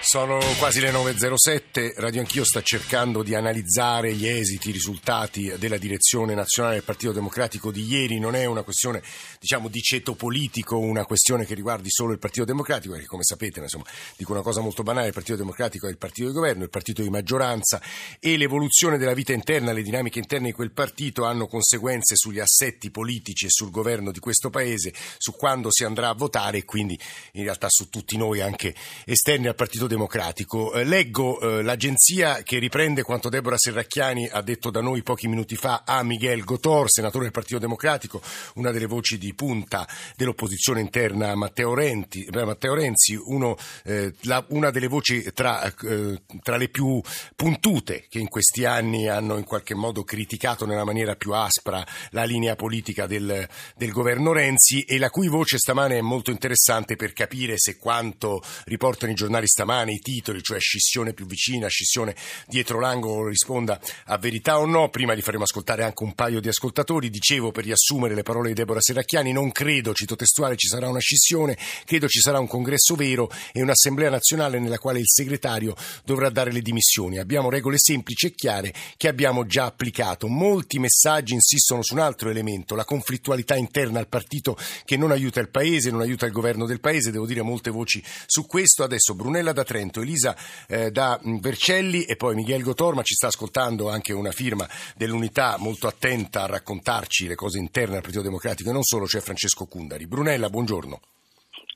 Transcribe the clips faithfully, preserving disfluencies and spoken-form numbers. Sono quasi le nove e zero sette, Radio Anch'io sta cercando di analizzare gli esiti, i risultati della direzione nazionale del Partito Democratico di ieri. Non è una questione, diciamo, di ceto politico, una questione che riguardi solo il Partito Democratico, perché come sapete, insomma, dico una cosa molto banale, il Partito Democratico è il partito di governo, il partito di maggioranza, e l'evoluzione della vita interna, le dinamiche interne di quel partito hanno conseguenze sugli assetti politici e sul governo di questo Paese, su quando si andrà a votare e quindi in realtà su tutti noi, anche esterni al Partito Democratico. Democratico. Leggo eh, l'agenzia che riprende quanto Deborah Serracchiani ha detto da noi pochi minuti fa a Miguel Gotor, senatore del Partito Democratico, una delle voci di punta dell'opposizione interna a Matteo Renzi, Matteo Renzi uno, eh, la, una delle voci tra, eh, tra le più puntute che in questi anni hanno in qualche modo criticato nella maniera più aspra la linea politica del, del governo Renzi, e la cui voce stamane è molto interessante per capire se quanto riportano i giornali stamane, i titoli, cioè scissione più vicina, scissione dietro l'angolo, risponda a verità o no. Prima li faremo ascoltare anche un paio di ascoltatori. Dicevo, per riassumere le parole di Deborah Serracchiani, non credo, cito testuale, ci sarà una scissione, credo ci sarà un congresso vero e un'assemblea nazionale nella quale il segretario dovrà dare le dimissioni. Abbiamo regole semplici e chiare che abbiamo già applicato. Molti messaggi insistono su un altro elemento, la conflittualità interna al partito che non aiuta il Paese, non aiuta il governo del Paese. Devo dire, molte voci su questo. Adesso Brunella D'Atri, Elisa eh, da Vercelli e poi Miguel Gotor, ma ci sta ascoltando anche una firma dell'Unità molto attenta a raccontarci le cose interne al Partito Democratico e non solo, cioè Francesco Cundari. Brunella, buongiorno.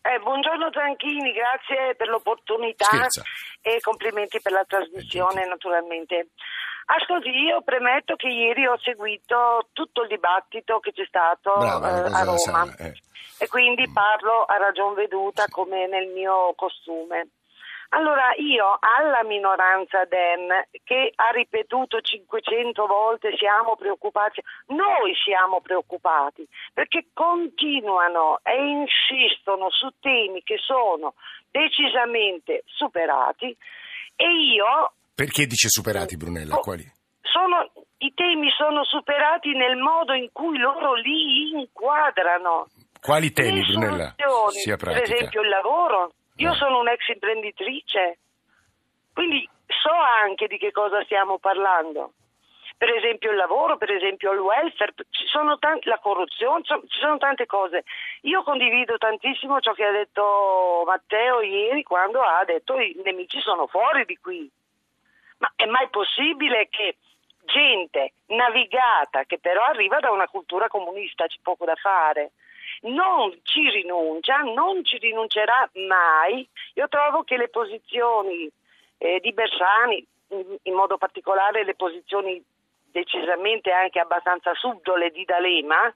Eh, buongiorno Zanchini, grazie per l'opportunità. Scherza. E complimenti per la trasmissione, naturalmente. Ascolti, io premetto che ieri ho seguito tutto il dibattito che c'è stato Brava, eh, a Roma eh. e quindi parlo a ragion veduta, sì, come nel mio costume. Allora, io alla minoranza D E M, che ha ripetuto cinquecento volte siamo preoccupati, noi siamo preoccupati perché continuano e insistono su temi che sono decisamente superati, e io... Perché dice superati, Brunella? Quali? Sono, i temi sono superati nel modo in cui loro li inquadrano. Quali temi, le Brunella? Sia pratica. Per esempio il lavoro. Io sono un'ex imprenditrice, quindi so anche di che cosa stiamo parlando. Per esempio il lavoro, per esempio il welfare, ci sono tanti, la corruzione, ci sono tante cose. Io condivido tantissimo ciò che ha detto Matteo ieri quando ha detto i nemici sono fuori di qui. Ma è mai possibile che gente navigata, che però arriva da una cultura comunista, c'è poco da fare, non ci rinuncia, non ci rinuncerà mai. Io trovo che le posizioni eh, di Bersani, in, in modo particolare le posizioni decisamente anche abbastanza subdole di D'Alema,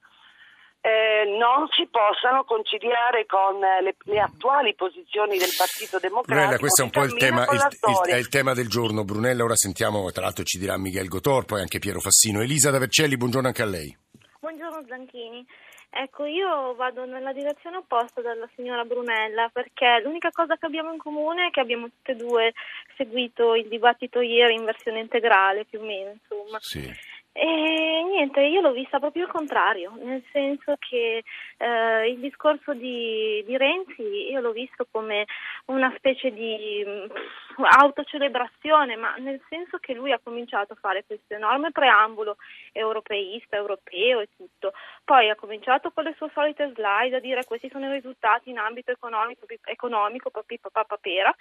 eh, non si possano conciliare con le, le attuali posizioni del Partito Democratico. Brunella, questo è un po' il tema, il, il, è il tema del giorno, Brunella. Ora sentiamo, tra l'altro ci dirà Miguel Gotor, poi anche Piero Fassino. Elisa da Vercelli, buongiorno anche a lei. Buongiorno Zanchini. Ecco, io vado nella direzione opposta dalla signora Brunella, perché l'unica cosa che abbiamo in comune è che abbiamo tutte e due seguito il dibattito ieri in versione integrale, più o meno, insomma. Sì. E niente, io l'ho vista proprio il contrario, nel senso che eh, il discorso di, di Renzi io l'ho visto come una specie di mh, autocelebrazione, ma nel senso che lui ha cominciato a fare questo enorme preambolo europeista, europeo e tutto, poi ha cominciato con le sue solite slide a dire questi sono i risultati in ambito economico, economico papapapapera.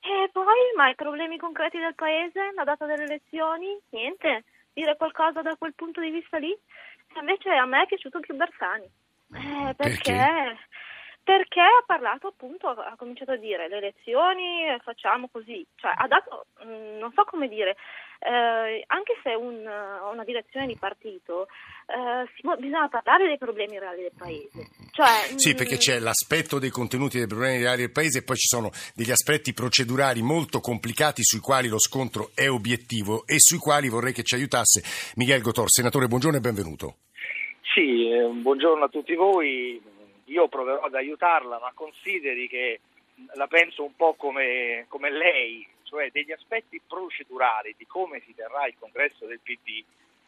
E poi, ma i problemi concreti del Paese, la data delle elezioni, niente. Dire qualcosa da quel punto di vista lì. Invece a me è piaciuto più Bersani, eh, perché, perché? perché ha parlato, appunto, ha cominciato a dire le elezioni facciamo così, cioè ha dato, non so come dire, eh, anche se un, una direzione di partito, eh, si, bisogna parlare dei problemi reali del Paese. Cioè, sì, perché c'è l'aspetto dei contenuti dei problemi reali del Paese e poi ci sono degli aspetti procedurali molto complicati sui quali lo scontro è obiettivo e sui quali vorrei che ci aiutasse Miguel Gotor. Senatore, buongiorno e benvenuto. Sì, eh, buongiorno a tutti voi. Io proverò ad aiutarla, ma consideri che la penso un po' come, come lei, cioè degli aspetti procedurali di come si terrà il congresso del P D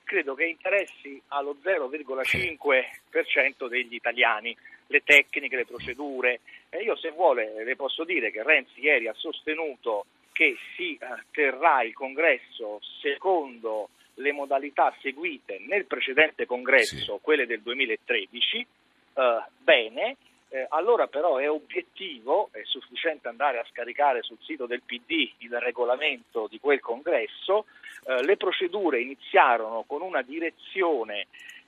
credo che interessi allo zero virgola cinque per cento degli italiani, le tecniche, le procedure. E io, se vuole, le posso dire che Renzi ieri ha sostenuto che si terrà il congresso secondo le modalità seguite nel precedente congresso, sì, quelle del duemilatredici, eh, bene, eh, allora però è obiettivo, è sufficiente andare a scaricare sul sito del P D il regolamento di quel congresso. Eh, le procedure iniziarono con una direzione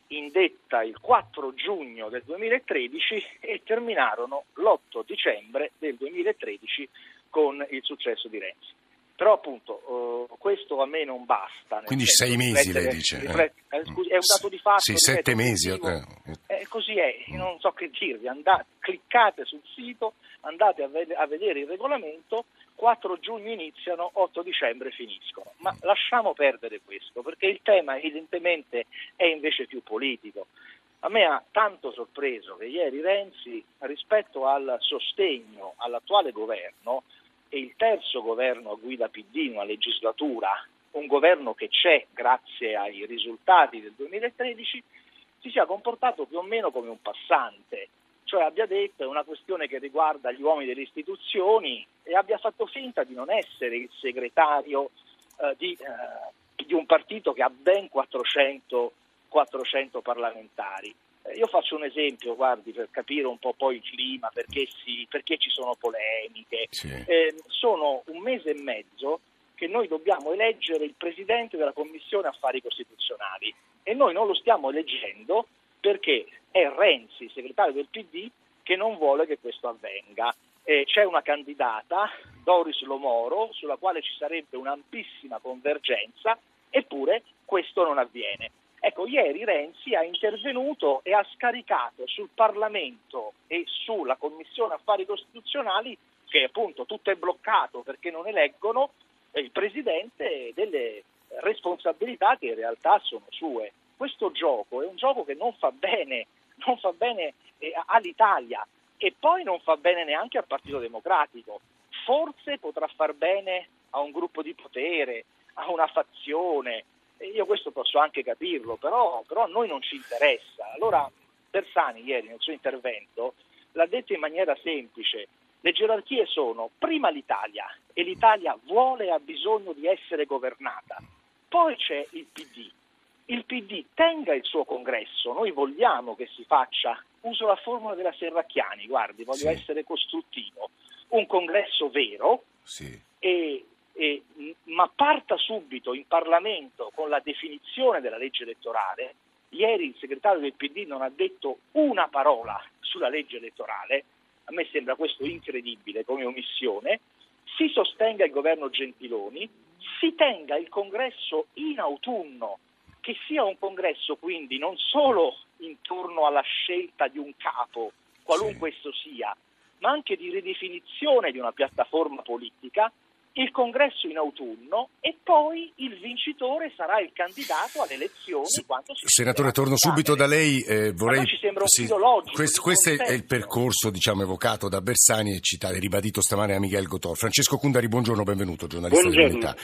indetta il quattro giugno del duemilatredici e terminarono l'otto dicembre del duemilatredici con il successo di Renzi. Però appunto uh, questo a me non basta. Quindi senso, sei mesi, lei dice. Riflette, eh, scusi, è un dato di fatto. Sì, sette mesi. Eh. Eh, così è, mm. non so che dirvi. Andate, cliccate sul sito, andate a, ved- a vedere il regolamento, quattro giugno iniziano, otto dicembre finiscono. Ma mm. lasciamo perdere questo, perché il tema evidentemente è invece più politico. A me ha tanto sorpreso che ieri Renzi, rispetto al sostegno all'attuale governo, è il terzo governo a guida P D, una legislatura, un governo che c'è grazie ai risultati del duemilatredici, si sia comportato più o meno come un passante, cioè abbia detto è una questione che riguarda gli uomini delle istituzioni e abbia fatto finta di non essere il segretario eh, di, eh, di un partito che ha ben quattrocento parlamentari. Io faccio un esempio, guardi, per capire un po' poi il clima, perché, sì, perché ci sono polemiche. Sì. Eh, sono un mese e mezzo che noi dobbiamo eleggere il presidente della Commissione Affari Costituzionali e noi non lo stiamo eleggendo perché è Renzi, segretario del P D, che non vuole che questo avvenga. Eh, c'è una candidata, Doris Lomoro, sulla quale ci sarebbe un'ampissima convergenza, eppure questo non avviene. Ecco, ieri Renzi ha intervenuto e ha scaricato sul Parlamento e sulla Commissione Affari Costituzionali, che appunto tutto è bloccato perché non eleggono il presidente, delle responsabilità che in realtà sono sue. Questo gioco è un gioco che non fa bene, non fa bene all'Italia e poi non fa bene neanche al Partito Democratico. Forse potrà far bene a un gruppo di potere, a una fazione. Io questo posso anche capirlo, però, però a noi non ci interessa. Allora Bersani ieri nel suo intervento l'ha detto in maniera semplice: le gerarchie sono prima l'Italia, e l'Italia vuole e ha bisogno di essere governata. Poi c'è il P D. Il P D tenga il suo congresso, noi vogliamo che si faccia, uso la formula della Serracchiani, guardi, voglio sì. essere costruttivo, un congresso vero sì. e... Eh, ma parta subito in Parlamento con la definizione della legge elettorale. Ieri il segretario del P D non ha detto una parola sulla legge elettorale, a me sembra questo incredibile come omissione. Si sostenga il governo Gentiloni, si tenga il congresso in autunno, che sia un congresso quindi non solo intorno alla scelta di un capo, qualunque sì. esso sia, ma anche di ridefinizione di una piattaforma politica. Il congresso in autunno e poi il vincitore sarà il candidato alle elezioni. Se, si senatore, torno subito da lei. Eh, vorrei, ci sembra un sì, logico, questo, questo è il percorso, diciamo, evocato da Bersani e citato, ribadito stamane a Miguel Gotor. Francesco Cundari, buongiorno, benvenuto, giornalista dell'Unità.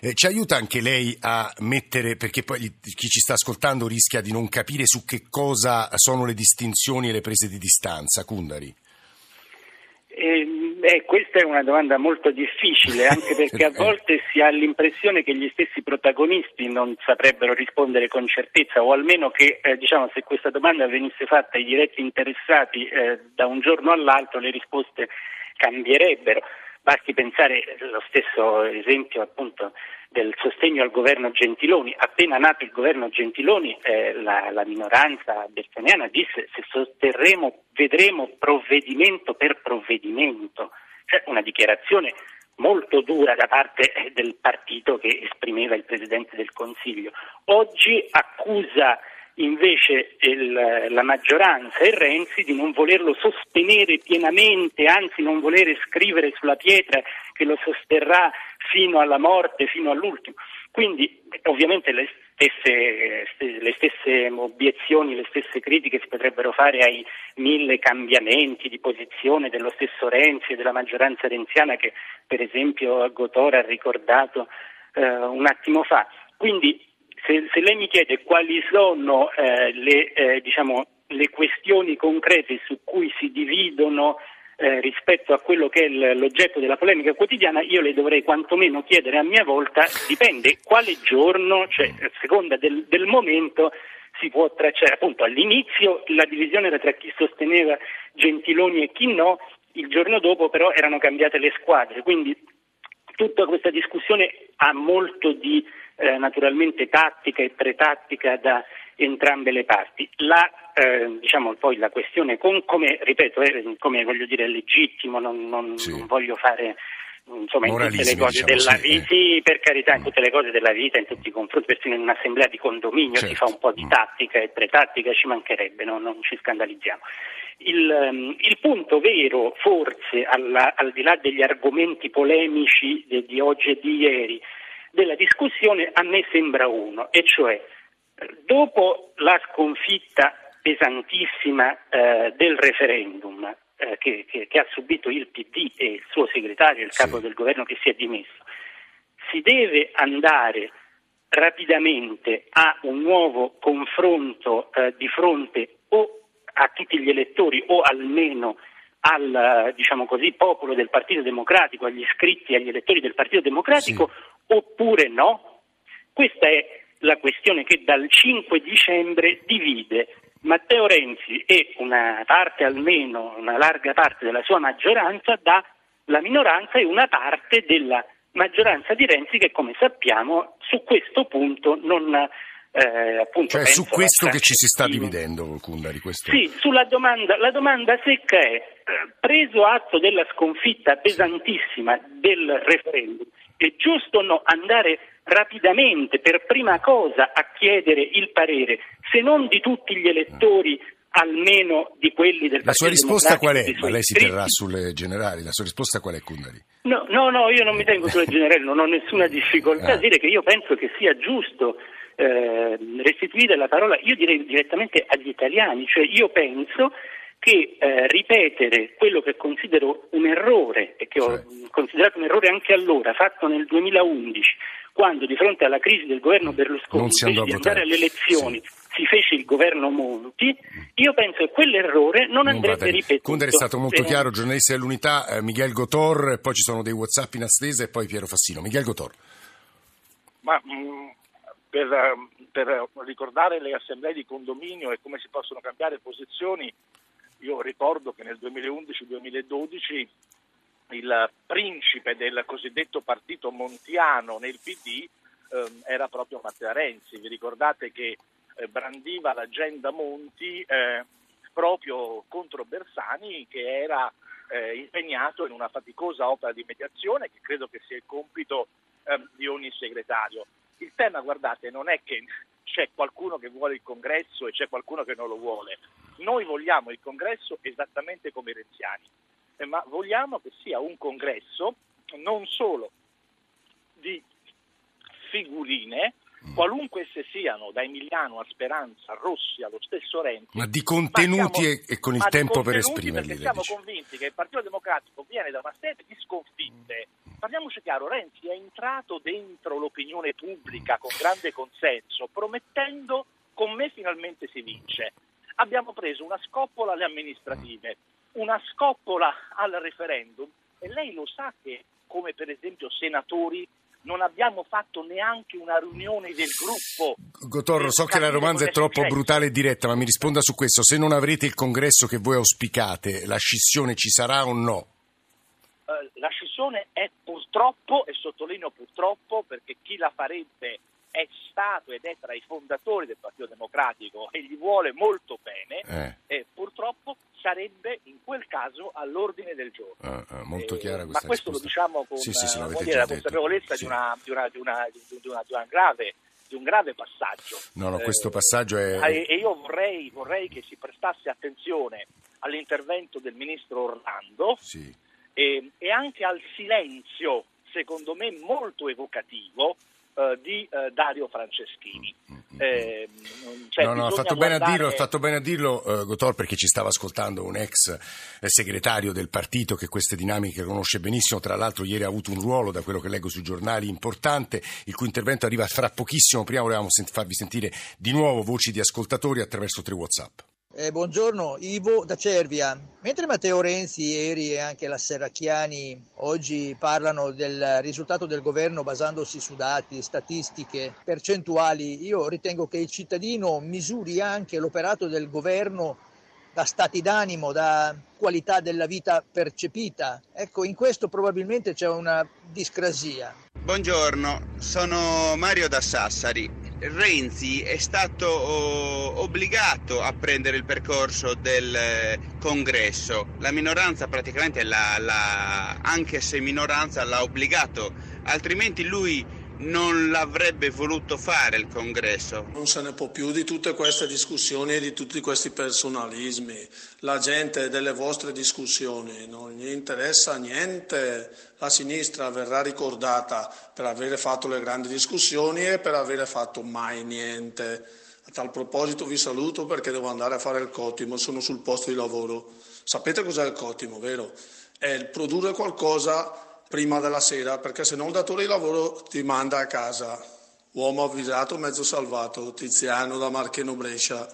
Eh, ci aiuta anche lei a mettere, perché poi chi ci sta ascoltando rischia di non capire su che cosa sono le distinzioni e le prese di distanza. Cundari. Eh, beh, questa è una domanda molto difficile, anche perché a volte si ha l'impressione che gli stessi protagonisti non saprebbero rispondere con certezza, o almeno che eh, diciamo, se questa domanda venisse fatta ai diretti interessati eh, da un giorno all'altro le risposte cambierebbero. Basti pensare lo stesso esempio appunto del sostegno al governo Gentiloni. Appena nato il governo Gentiloni, eh, la, la minoranza bersaniana disse: se sosterremo, vedremo provvedimento per provvedimento. Cioè una dichiarazione molto dura da parte del partito che esprimeva il Presidente del Consiglio. Oggi accusa invece il, la maggioranza e Renzi di non volerlo sostenere pienamente, anzi non volere scrivere sulla pietra che lo sosterrà fino alla morte, fino all'ultimo. Quindi ovviamente le stesse, le stesse obiezioni, le stesse critiche si potrebbero fare ai mille cambiamenti di posizione dello stesso Renzi e della maggioranza renziana che per esempio Gotor ha ricordato eh, un attimo fa. Quindi se, se lei mi chiede quali sono eh, le, eh, diciamo, le questioni concrete su cui si dividono eh, rispetto a quello che è l'oggetto della polemica quotidiana, io le dovrei quantomeno chiedere a mia volta, dipende quale giorno, cioè a seconda del, del momento si può tracciare. Appunto, all'inizio la divisione era tra chi sosteneva Gentiloni e chi no, il giorno dopo però erano cambiate le squadre, quindi tutta questa discussione ha molto di eh, naturalmente tattica e pretattica da entrambe le parti. La eh, diciamo poi la questione, con, come ripeto, eh, come voglio dire, è legittimo, non, non, sì. non voglio fare insomma in tutte le cose, diciamo, della sì, vita, eh. per carità, in tutte le cose della vita, in tutti i confronti, persino in un'assemblea di condominio certo. si fa un po' di tattica e pretattica, ci mancherebbe, no? Non ci scandalizziamo. Il, il punto vero, forse, alla, al di là degli argomenti polemici di, di oggi e di ieri, della discussione a me sembra uno, e cioè dopo la sconfitta pesantissima eh, del referendum eh, che, che, che ha subito il P D e il suo segretario, il capo sì. del governo che si è dimesso, si deve andare rapidamente a un nuovo confronto eh, di fronte o a tutti gli elettori o almeno al, diciamo così, popolo del Partito Democratico, agli iscritti e agli elettori del Partito Democratico, sì. oppure no? Questa è la questione che dal cinque dicembre divide Matteo Renzi e una parte, almeno una larga parte della sua maggioranza, dalla minoranza e una parte della maggioranza di Renzi che, come sappiamo, su questo punto non... Eh, appunto, cioè penso su questo che ci si sta dividendo, Cundari, questo... Sì, sulla domanda, la domanda secca è, eh, preso atto della sconfitta pesantissima sì. del referendum, è giusto o no andare rapidamente per prima cosa a chiedere il parere, se non di tutti gli elettori, almeno di quelli del Partito Democratico? La sua risposta qual è? Ma lei si terrà sulle generali, la sua risposta qual è, Cundari? No, no, no, io non mi tengo sulle generali, non ho nessuna difficoltà ah. a dire che io penso che sia giusto Eh, restituire la parola, io direi direttamente agli italiani, cioè io penso che eh, ripetere quello che considero un errore e che ho sì. considerato un errore anche allora, fatto nel duemilaundici, quando di fronte alla crisi del governo Berlusconi, invece di andare alle elezioni sì. si fece il governo Monti, io penso che quell'errore non, non andrebbe ripetuto. Cundari è stato molto eh. chiaro, giornalista dell'Unità, eh, Miguel Gotor, poi ci sono dei WhatsApp in attesa e poi Piero Fassino. Miguel Gotor. Ma mh... Per, per ricordare le assemblee di condominio e come si possono cambiare posizioni, io ricordo che nel duemilaundici duemiladodici il principe del cosiddetto partito montiano nel P D ehm, era proprio Matteo Renzi. Vi ricordate che eh, brandiva l'agenda Monti eh, proprio contro Bersani, che era eh, impegnato in una faticosa opera di mediazione che credo che sia il compito ehm, di ogni segretario. Il tema, guardate, non è che c'è qualcuno che vuole il congresso e c'è qualcuno che non lo vuole. Noi vogliamo il congresso esattamente come i renziani, ma vogliamo che sia un congresso non solo di figurine, qualunque esse siano, da Emiliano a Speranza, a Rossi, allo stesso Renzi, ma di contenuti ma siamo, e con il tempo per esprimerli. Perché siamo convinti che il Partito Democratico viene da una serie di sconfitte. Parliamoci chiaro, Renzi è entrato dentro l'opinione pubblica con grande consenso, promettendo con me finalmente si vince. Abbiamo preso una scoppola alle amministrative, una scoppola al referendum, e lei lo sa che, come per esempio senatori, non abbiamo fatto neanche una riunione del gruppo. Gotor, so che la romanza è troppo brutale e diretta, ma mi risponda su questo. Se non avrete il congresso che voi auspicate, la scissione ci sarà o no? Uh, la scissione è purtroppo, e sottolineo purtroppo, perché chi la farebbe è stato ed è tra i fondatori del Partito Democratico e gli vuole molto bene, eh. e purtroppo sarebbe in quel caso all'ordine del giorno. Ah, ah, molto eh, chiara questa ma questo risposta. Lo diciamo con sì, sì, sì, vuol dire, la consapevolezza sì. di, una, di, una, di, una, di, una, di una grave di un grave passaggio. No, no, questo eh, passaggio è... E io vorrei, vorrei che si prestasse attenzione all'intervento del ministro Orlando sì. e, e anche al silenzio, secondo me molto evocativo, eh, di eh, Dario Franceschini. Eh, cioè no, no, ha fatto, guardare... bene a dirlo, ha fatto bene a dirlo eh, Gotor, perché ci stava ascoltando un ex segretario del partito che queste dinamiche conosce benissimo. Tra l'altro ieri ha avuto un ruolo, da quello che leggo sui giornali, importante, il cui intervento arriva fra pochissimo. Prima volevamo sent- farvi sentire di nuovo voci di ascoltatori attraverso tre WhatsApp. Eh, buongiorno, Ivo da Cervia. Mentre Matteo Renzi ieri e anche la Serracchiani oggi parlano del risultato del governo basandosi su dati, statistiche, percentuali, io ritengo che il cittadino misuri anche l'operato del governo da stati d'animo, da qualità della vita percepita. Ecco, in questo probabilmente c'è una discrasia. Buongiorno, sono Mario da Sassari. Renzi è stato oh, obbligato a prendere il percorso del eh, congresso, la minoranza praticamente, la, la, anche se minoranza, l'ha obbligato, altrimenti lui non l'avrebbe voluto fare il congresso. Non se ne può più di tutte queste discussioni e di tutti questi personalismi, la gente delle vostre discussioni non gli interessa niente. La sinistra verrà ricordata per avere fatto le grandi discussioni e per avere fatto mai niente. A tal proposito vi saluto perché devo andare a fare il cottimo, sono sul posto di lavoro. Sapete cos'è il cottimo, vero? È il produrre qualcosa prima della sera, perché se no il datore di lavoro ti manda a casa. Uomo avvisato, mezzo salvato. Tiziano da Marcheno Brescia.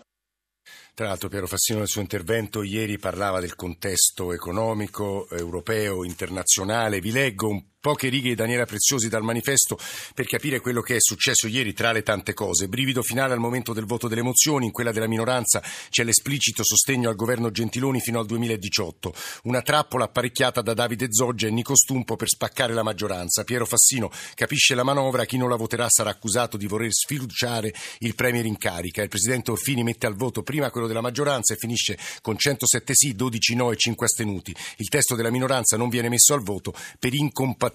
Tra l'altro Piero Fassino nel suo intervento ieri parlava del contesto economico, europeo, internazionale. Vi leggo un poche righe di Daniela Preziosi dal manifesto per capire quello che è successo ieri, tra le tante cose. Brivido finale al momento del voto delle mozioni, in quella della minoranza c'è l'esplicito sostegno al governo Gentiloni fino al duemiladiciotto. Una trappola apparecchiata da Davide Zoggia e Nico Stumpo per spaccare la maggioranza. Piero Fassino capisce la manovra, chi non la voterà sarà accusato di voler sfiduciare il premier in carica. Il presidente Orfini mette al voto prima quello della maggioranza e finisce con centosette sì, dodici no e cinque astenuti. Il testo della minoranza non viene messo al voto per incompatibilità.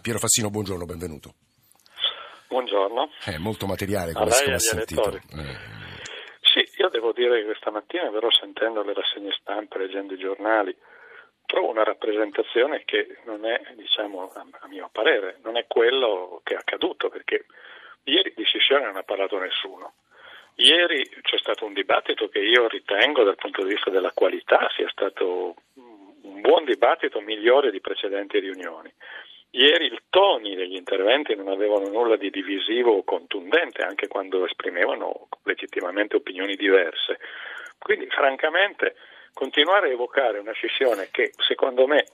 Piero Fassino, buongiorno, benvenuto. Buongiorno. È molto materiale quello che ho sentito. Eh. Sì, io devo dire che questa mattina, però, sentendo le rassegne stampa, leggendo i giornali, trovo una rappresentazione che non è, diciamo, a mio parere, non è quello che è accaduto, perché ieri di scissione non ha parlato nessuno. Ieri c'è stato un dibattito che io ritengo, dal punto di vista della qualità, sia stato un buon dibattito, migliore di precedenti riunioni. Ieri i toni degli interventi non avevano nulla di divisivo o contundente, anche quando esprimevano legittimamente opinioni diverse. Quindi, francamente, continuare a evocare una scissione che, secondo me,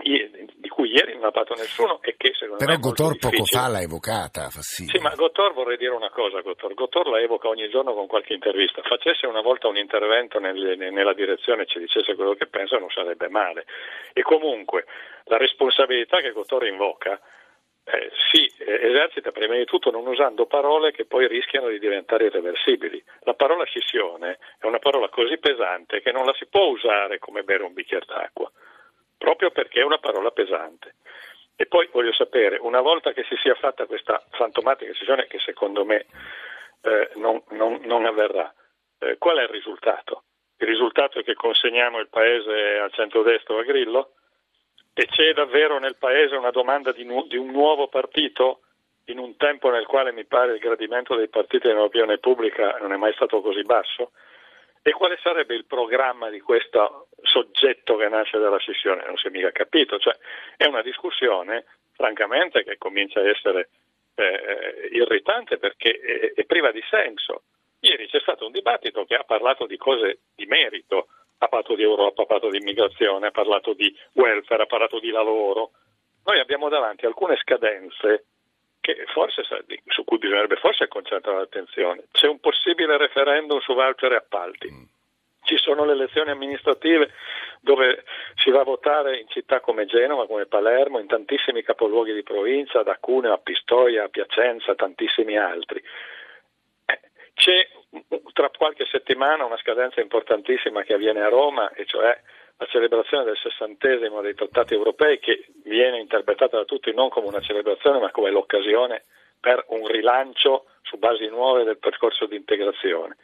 di cui ieri non ha parlato nessuno e che, secondo Però me, Però Gotor poco fa l'ha evocata. Fassino. Sì, ma Gotor, vorrei dire una cosa, Gotor. Gotor la evoca ogni giorno con qualche intervista. Facesse una volta un intervento nel, nella direzione e ci dicesse quello che pensa, non sarebbe male. E comunque... La responsabilità che Gotor invoca eh, si esercita prima di tutto non usando parole che poi rischiano di diventare irreversibili. La parola scissione è una parola così pesante che non la si può usare come bere un bicchiere d'acqua, proprio perché è una parola pesante. E poi voglio sapere, una volta che si sia fatta questa fantomatica scissione, che secondo me eh, non, non, non avverrà, eh, qual è il risultato? Il risultato è che consegniamo il paese al centrodestra o a Grillo? E c'è davvero nel Paese una domanda di, nu- di un nuovo partito, in un tempo nel quale mi pare il gradimento dei partiti nell'opinione pubblica non è mai stato così basso? E quale sarebbe il programma di questo soggetto che nasce dalla scissione? Non si è mica capito. Cioè, è una discussione, francamente, che comincia a essere eh, irritante perché è, è priva di senso. Ieri c'è stato un dibattito che ha parlato di cose di merito. Ha parlato di Europa, ha parlato di immigrazione, ha parlato di welfare, ha parlato di lavoro. Noi abbiamo davanti alcune scadenze che forse, su cui bisognerebbe forse concentrare l'attenzione. C'è un possibile referendum su voucher e appalti. Ci sono le elezioni amministrative dove si va a votare in città come Genova, come Palermo, in tantissimi capoluoghi di provincia, da Cuneo a Pistoia, a Piacenza, tantissimi altri. C'è tra qualche settimana una scadenza importantissima che avviene a Roma, e cioè la celebrazione del sessantesimo dei trattati europei, che viene interpretata da tutti non come una celebrazione ma come l'occasione per un rilancio su basi nuove del percorso di integrazione.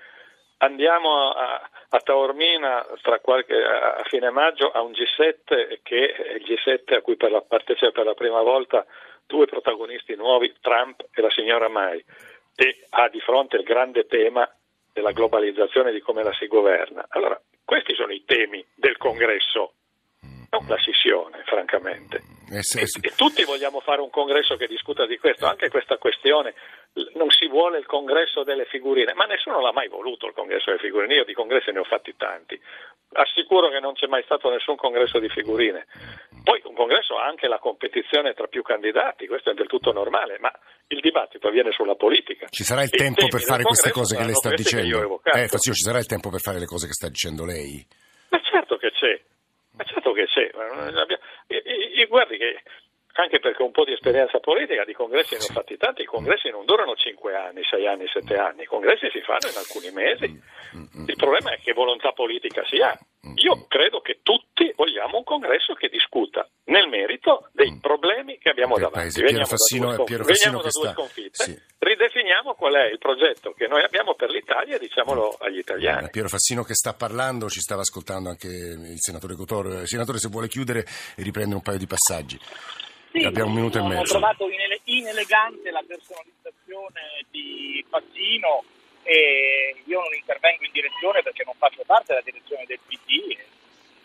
Andiamo a, a Taormina tra qualche, a fine maggio a un G sette, che è il G sette a cui per la, partecipa per la prima volta due protagonisti nuovi, Trump e la signora May, e ha di fronte il grande tema della globalizzazione, di come la si governa. Allora, questi sono i temi del congresso, non la scissione, francamente. E, e tutti vogliamo fare un congresso che discuta di questo, anche questa questione. Non si vuole il congresso delle figurine, ma nessuno l'ha mai voluto il congresso delle figurine. Io di congressi ne ho fatti tanti, assicuro che non c'è mai stato nessun congresso di figurine. Poi un congresso ha anche la competizione tra più candidati, questo è del tutto normale, ma il dibattito avviene sulla politica. Ci sarà il e tempo per fare queste cose che lei sta dicendo? Eh, Fassino, ci sarà il tempo per fare le cose che sta dicendo lei? Ma certo che c'è, ma certo che c'è. Guardi che... anche perché un po' di esperienza politica, di congressi ne ho fatti tanti, i congressi non durano cinque anni, sei anni, sette anni, i congressi si fanno in alcuni mesi. Il problema è che volontà politica si ha. Io credo che tutti vogliamo un congresso che discuta nel merito dei problemi che abbiamo davanti. Veniamo da due sconfitte, ridefiniamo qual è il progetto che noi abbiamo per l'Italia e diciamolo agli italiani. Piero Fassino che sta parlando, ci stava ascoltando anche il senatore Gotor. Il senatore, se vuole chiudere e riprendere un paio di passaggi. Sì, abbiamo un minuto e mezzo. Ho trovato inele- inelegante la personalizzazione di Fassino, e io non intervengo in direzione perché non faccio parte della direzione del P D.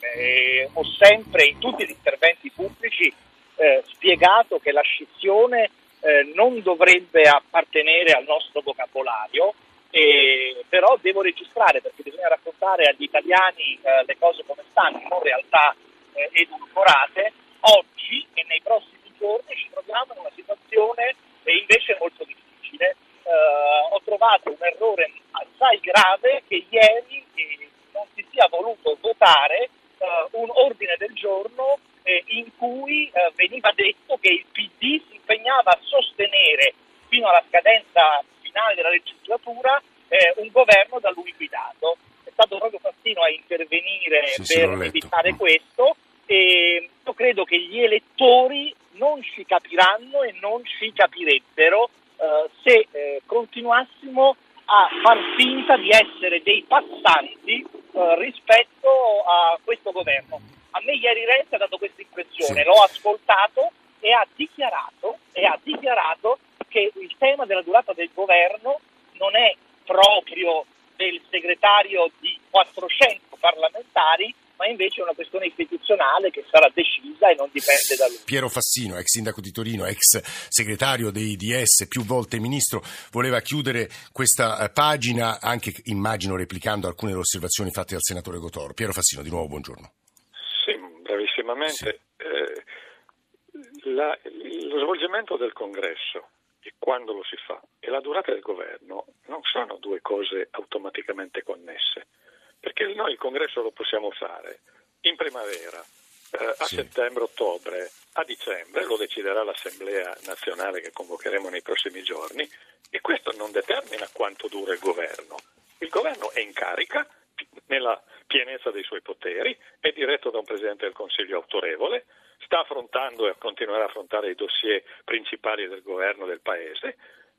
Eh, ho sempre, in tutti gli interventi pubblici, eh, spiegato che la scissione eh, non dovrebbe appartenere al nostro vocabolario, eh, però devo registrare, perché bisogna raccontare agli italiani eh, le cose come stanno, non realtà eh, edulcorate. Oggi e nei prossimi giorni ci troviamo in una situazione invece molto difficile. Uh, ho trovato un errore assai grave che ieri eh, non si sia voluto votare uh, un ordine del giorno eh, in cui eh, veniva detto che il P D si impegnava a sostenere fino alla scadenza finale della legislatura eh, un governo da lui guidato. È stato proprio Fassino a intervenire sì, per evitare questo. E io credo che gli elettori non ci capiranno e non ci capirebbero eh, se eh, continuassimo a far finta di essere dei passanti eh, rispetto a questo governo. A me ieri Renzi ha dato questa impressione, sì. L'ho ascoltato e ha dichiarato e ha dichiarato che il tema della durata del governo non è proprio del segretario di quattrocento parlamentari, ma invece è una questione istituzionale che sarà decisa e non dipende da lui. Piero Fassino, ex sindaco di Torino, ex segretario dei D S, più volte ministro, voleva chiudere questa pagina anche, immagino, replicando alcune delle osservazioni fatte dal senatore Gotor. Piero Fassino, di nuovo buongiorno. Sì, brevissimamente. Sì. Eh, la, lo svolgimento del congresso e quando lo si fa e la durata del governo non sono due cose automaticamente connesse. Perché noi il congresso lo possiamo fare in primavera, eh, a sì. settembre, ottobre, a dicembre, lo deciderà l'Assemblea nazionale che convocheremo nei prossimi giorni, e questo non determina quanto dura il governo. Il governo è in carica nella pienezza dei suoi poteri, è diretto da un Presidente del Consiglio autorevole, sta affrontando e continuerà a affrontare i dossier principali del governo del Paese.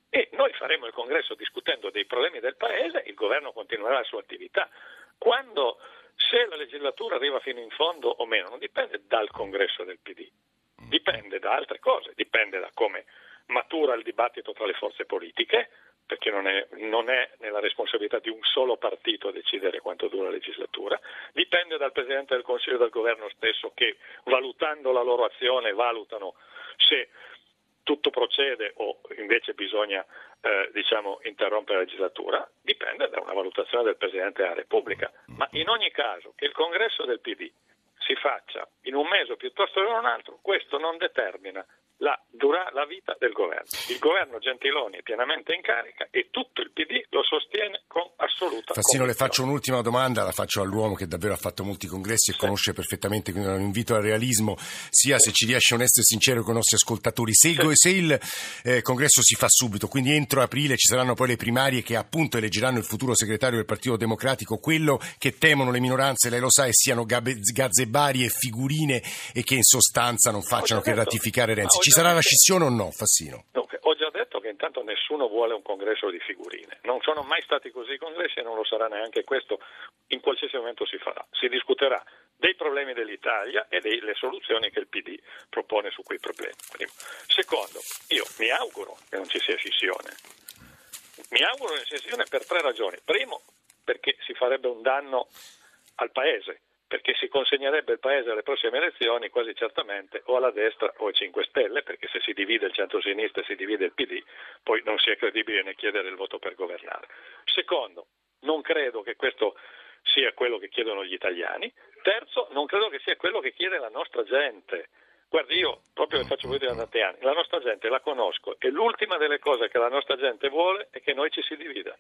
E noi faremo il congresso discutendo dei problemi del Paese, il governo continuerà la sua attività. Quando, se la legislatura arriva fino in fondo o meno, non dipende dal congresso del P D, dipende da altre cose, dipende da come matura il dibattito tra le forze politiche, perché non è, non è nella responsabilità di un solo partito decidere quanto dura la legislatura, dipende dal Presidente del Consiglio e dal governo stesso che, valutando la loro azione, valutano se tutto procede o invece bisogna eh, diciamo interrompere la legislatura, dipende da una valutazione del Presidente della Repubblica. Ma in ogni caso, che il congresso del P D si faccia in un mese piuttosto che in un altro, questo non determina la, dura, la vita del governo. Il governo Gentiloni è pienamente in carica e tutto il P D lo sostiene con assoluta Fassino, convinzione. Le faccio un'ultima domanda, la faccio all'uomo che davvero ha fatto molti congressi e sì. conosce perfettamente, quindi un invito al realismo, sia sì. se ci riesce onesto e sincero con i nostri ascoltatori. Se il, sì. se il eh, congresso si fa subito, quindi entro aprile ci saranno poi le primarie che appunto eleggeranno il futuro segretario del Partito Democratico, quello che temono le minoranze, lei lo sa, e siano gazzebarie e figurine e che in sostanza non facciano che ratificare Renzi. Ci sarà la scissione o no, Fassino? Dunque, ho già detto che intanto nessuno vuole un congresso di figurine. Non sono mai stati così i congressi e non lo sarà neanche questo. In qualsiasi momento si farà, si discuterà dei problemi dell'Italia e delle soluzioni che il P D propone su quei problemi. Primo. Secondo, io mi auguro che non ci sia scissione. Mi auguro una scissione per tre ragioni. Primo, perché si farebbe un danno al Paese, perché si consegnerebbe il Paese alle prossime elezioni quasi certamente o alla destra o ai cinque Stelle, perché se si divide il centro-sinistra e si divide il P D, poi non sia credibile né chiedere il voto per governare. Secondo, non credo che questo sia quello che chiedono gli italiani. Terzo, non credo che sia quello che chiede la nostra gente. Guardi, io proprio faccio politica da tanti anni, la nostra gente la conosco e l'ultima delle cose che la nostra gente vuole è che noi ci si divida.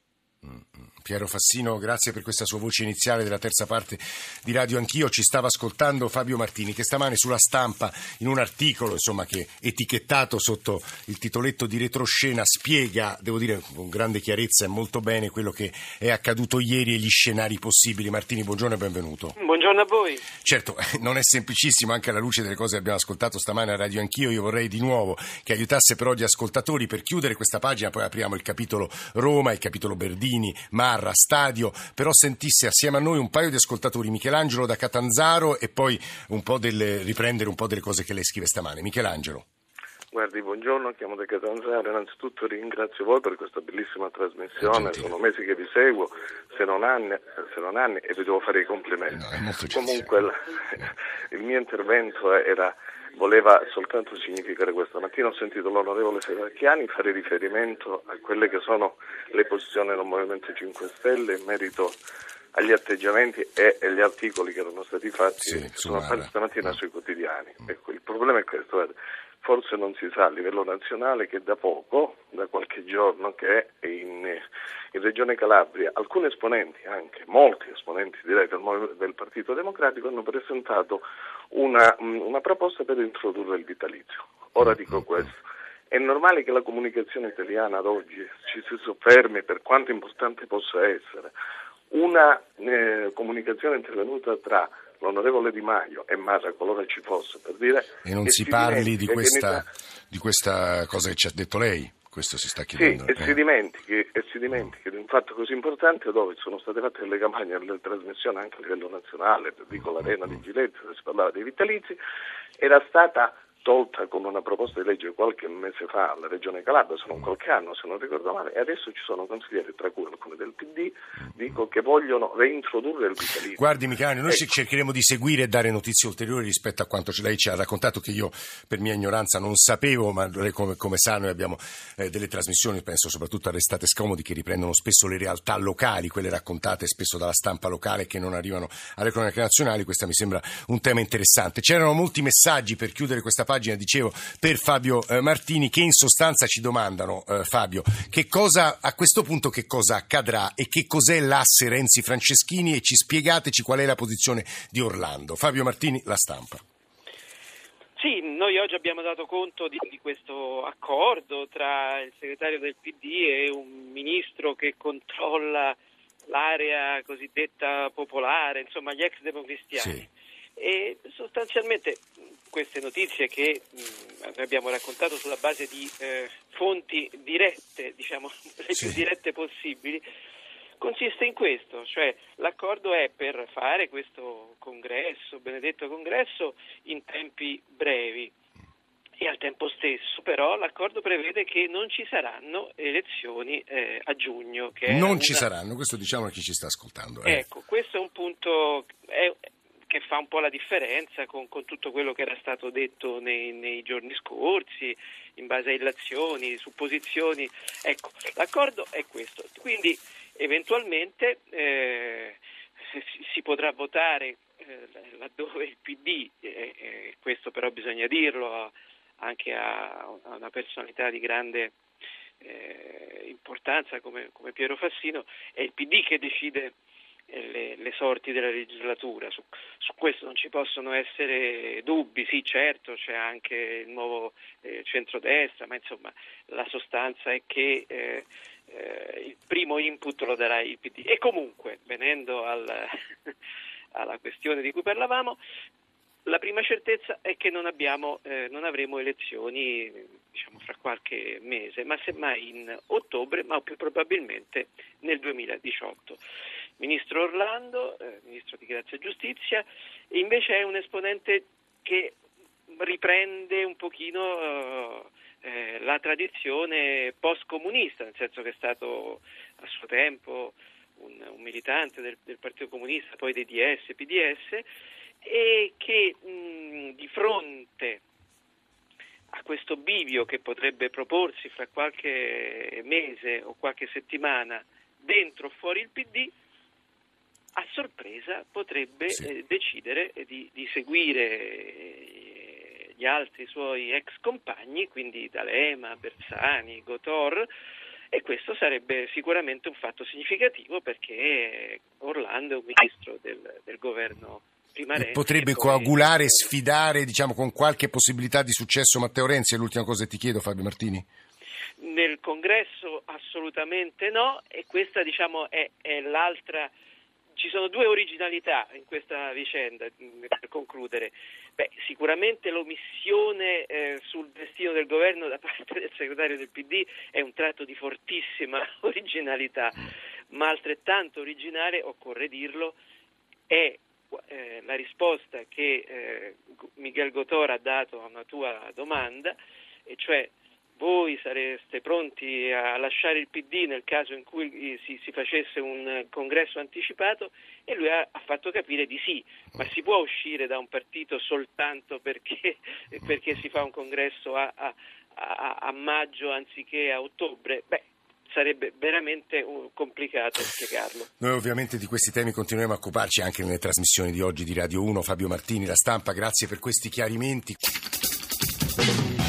Piero Fassino, grazie per questa sua voce iniziale della terza parte di Radio Anch'io. Ci stava ascoltando Fabio Martini, che stamane sulla Stampa, in un articolo insomma che etichettato sotto il titoletto di retroscena, spiega, devo dire con grande chiarezza e molto bene, quello che è accaduto ieri e gli scenari possibili. Martini, buongiorno e benvenuto. Buongiorno a voi. Certo, non è semplicissimo, anche alla luce delle cose che abbiamo ascoltato stamane a Radio Anch'io. Io vorrei di nuovo che aiutasse però gli ascoltatori per chiudere questa pagina, poi apriamo il capitolo Roma, il capitolo Berdini, ma Stadio, però sentisse assieme a noi un paio di ascoltatori, Michelangelo da Catanzaro e poi un po' del, riprendere un po' delle cose che lei scrive stamane. Michelangelo. Guardi, buongiorno, chiamo da Catanzaro. Innanzitutto ringrazio voi per questa bellissima trasmissione, sono mesi che vi seguo, se non anni, se non anni e vi devo fare i complimenti. No, comunque la, il mio intervento era voleva soltanto significare questo. Mattina ho sentito l'onorevole Serracchiani fare riferimento a quelle che sono le posizioni del Movimento cinque Stelle in merito agli atteggiamenti e agli articoli che erano stati fatti, sì, sono fatti stamattina no. sui quotidiani. Ecco, il problema è questo, forse non si sa a livello nazionale che da poco, da qualche giorno, che in, in Regione Calabria alcuni esponenti, anche molti esponenti direi del, del Partito Democratico, hanno presentato una, una proposta per introdurre il vitalizio. Ora dico questo. È normale che la comunicazione italiana ad oggi ci si soffermi, per quanto importante possa essere, una eh, comunicazione intervenuta tra l'onorevole Di Maio e Mara, qualora ci fosse, per dire... E non e si, si parli di questa, di questa cosa che ci ha detto lei, questo si sta chiedendo. Sì, e, eh. si dimentichi, e si dimentichi di un fatto così importante, dove sono state fatte delle campagne, delle trasmissioni anche a livello nazionale, dico l'Arena di Giletti, dove si parlava dei vitalizi, era stata tolta con una proposta di legge qualche mese fa alla Regione Calabria, sono qualche anno se non ricordo male, e adesso ci sono consiglieri, tra cui alcuni del P D, dico che vogliono reintrodurre il vitalizio. Guardi Michelangelo, noi ecco. cercheremo di seguire e dare notizie ulteriori rispetto a quanto lei ci ha raccontato, che io per mia ignoranza non sapevo, ma come, come sa noi abbiamo eh, delle trasmissioni, penso soprattutto a Restate Scomodi, che riprendono spesso le realtà locali, quelle raccontate spesso dalla stampa locale che non arrivano alle cronache nazionali. Questa mi sembra un tema interessante. C'erano molti messaggi per chiudere questa pagina, dicevo, per Fabio eh, Martini, che in sostanza ci domandano, eh, Fabio, che cosa a questo punto che cosa accadrà e che cos'è l'asse Renzi-Franceschini, e ci spiegateci qual è la posizione di Orlando. Fabio Martini, La Stampa. Sì, noi oggi abbiamo dato conto di, di questo accordo tra il segretario del P D e un ministro che controlla l'area cosiddetta popolare, insomma gli ex democristiani. Sì. E sostanzialmente queste notizie che mh, abbiamo raccontato sulla base di eh, fonti dirette, diciamo le sì. più dirette possibili, consiste in questo, cioè l'accordo è per fare questo congresso, benedetto congresso, in tempi brevi, e al tempo stesso però l'accordo prevede che non ci saranno elezioni eh, a giugno. Che non una... ci saranno, questo diciamo a chi ci sta ascoltando. Eh. Ecco, questo è un punto... È, che fa un po' la differenza con, con tutto quello che era stato detto nei, nei giorni scorsi, in base a illazioni, supposizioni. Ecco, l'accordo è questo. Quindi eventualmente eh, si, si potrà votare eh, laddove il P D, eh, eh, questo però bisogna dirlo anche a, a una personalità di grande eh, importanza come, come Piero Fassino, è il P D che decide Le, le sorti della legislatura. Su, su questo non ci possono essere dubbi. Sì, certo, c'è anche il nuovo eh, centrodestra, ma insomma la sostanza è che eh, eh, il primo input lo darà il P D. E comunque, venendo al, alla questione di cui parlavamo, la prima certezza è che non abbiamo, eh, non avremo elezioni diciamo fra qualche mese, ma semmai in ottobre, ma più probabilmente nel duemiladiciotto. ministro Orlando, eh, ministro di Grazia e Giustizia, e invece è un esponente che riprende un pochino eh, la tradizione post-comunista, nel senso che è stato a suo tempo un, un militante del, del Partito Comunista, poi dei D S, P D S, e che mh, di fronte a questo bivio che potrebbe proporsi fra qualche mese o qualche settimana dentro o fuori il P D, a sorpresa potrebbe sì. eh, decidere di, di seguire eh, gli altri suoi ex compagni, quindi D'Alema, Bersani, Gotor, e questo sarebbe sicuramente un fatto significativo, perché Orlando è un ministro del, del governo prima Renzi. Potrebbe poi coagulare, sfidare, diciamo, con qualche possibilità di successo Matteo Renzi? È l'ultima cosa che ti chiedo, Fabio Martini. Nel congresso assolutamente no, e questa, diciamo, è, è l'altra. Ci sono due originalità in questa vicenda, per concludere. Beh, sicuramente l'omissione eh, sul destino del governo da parte del segretario del P D è un tratto di fortissima originalità, ma altrettanto originale, occorre dirlo, è eh, la risposta che eh, Miguel Gotor ha dato a una tua domanda, e cioè: voi sareste pronti a lasciare il P D nel caso in cui si, si facesse un congresso anticipato? E lui ha, ha fatto capire di sì, ma si può uscire da un partito soltanto perché, perché si fa un congresso a, a, a, a maggio anziché a ottobre? Beh, sarebbe veramente complicato spiegarlo. Noi ovviamente di questi temi continueremo a occuparci anche nelle trasmissioni di oggi di Radio uno. Fabio Martini, La Stampa, grazie per questi chiarimenti.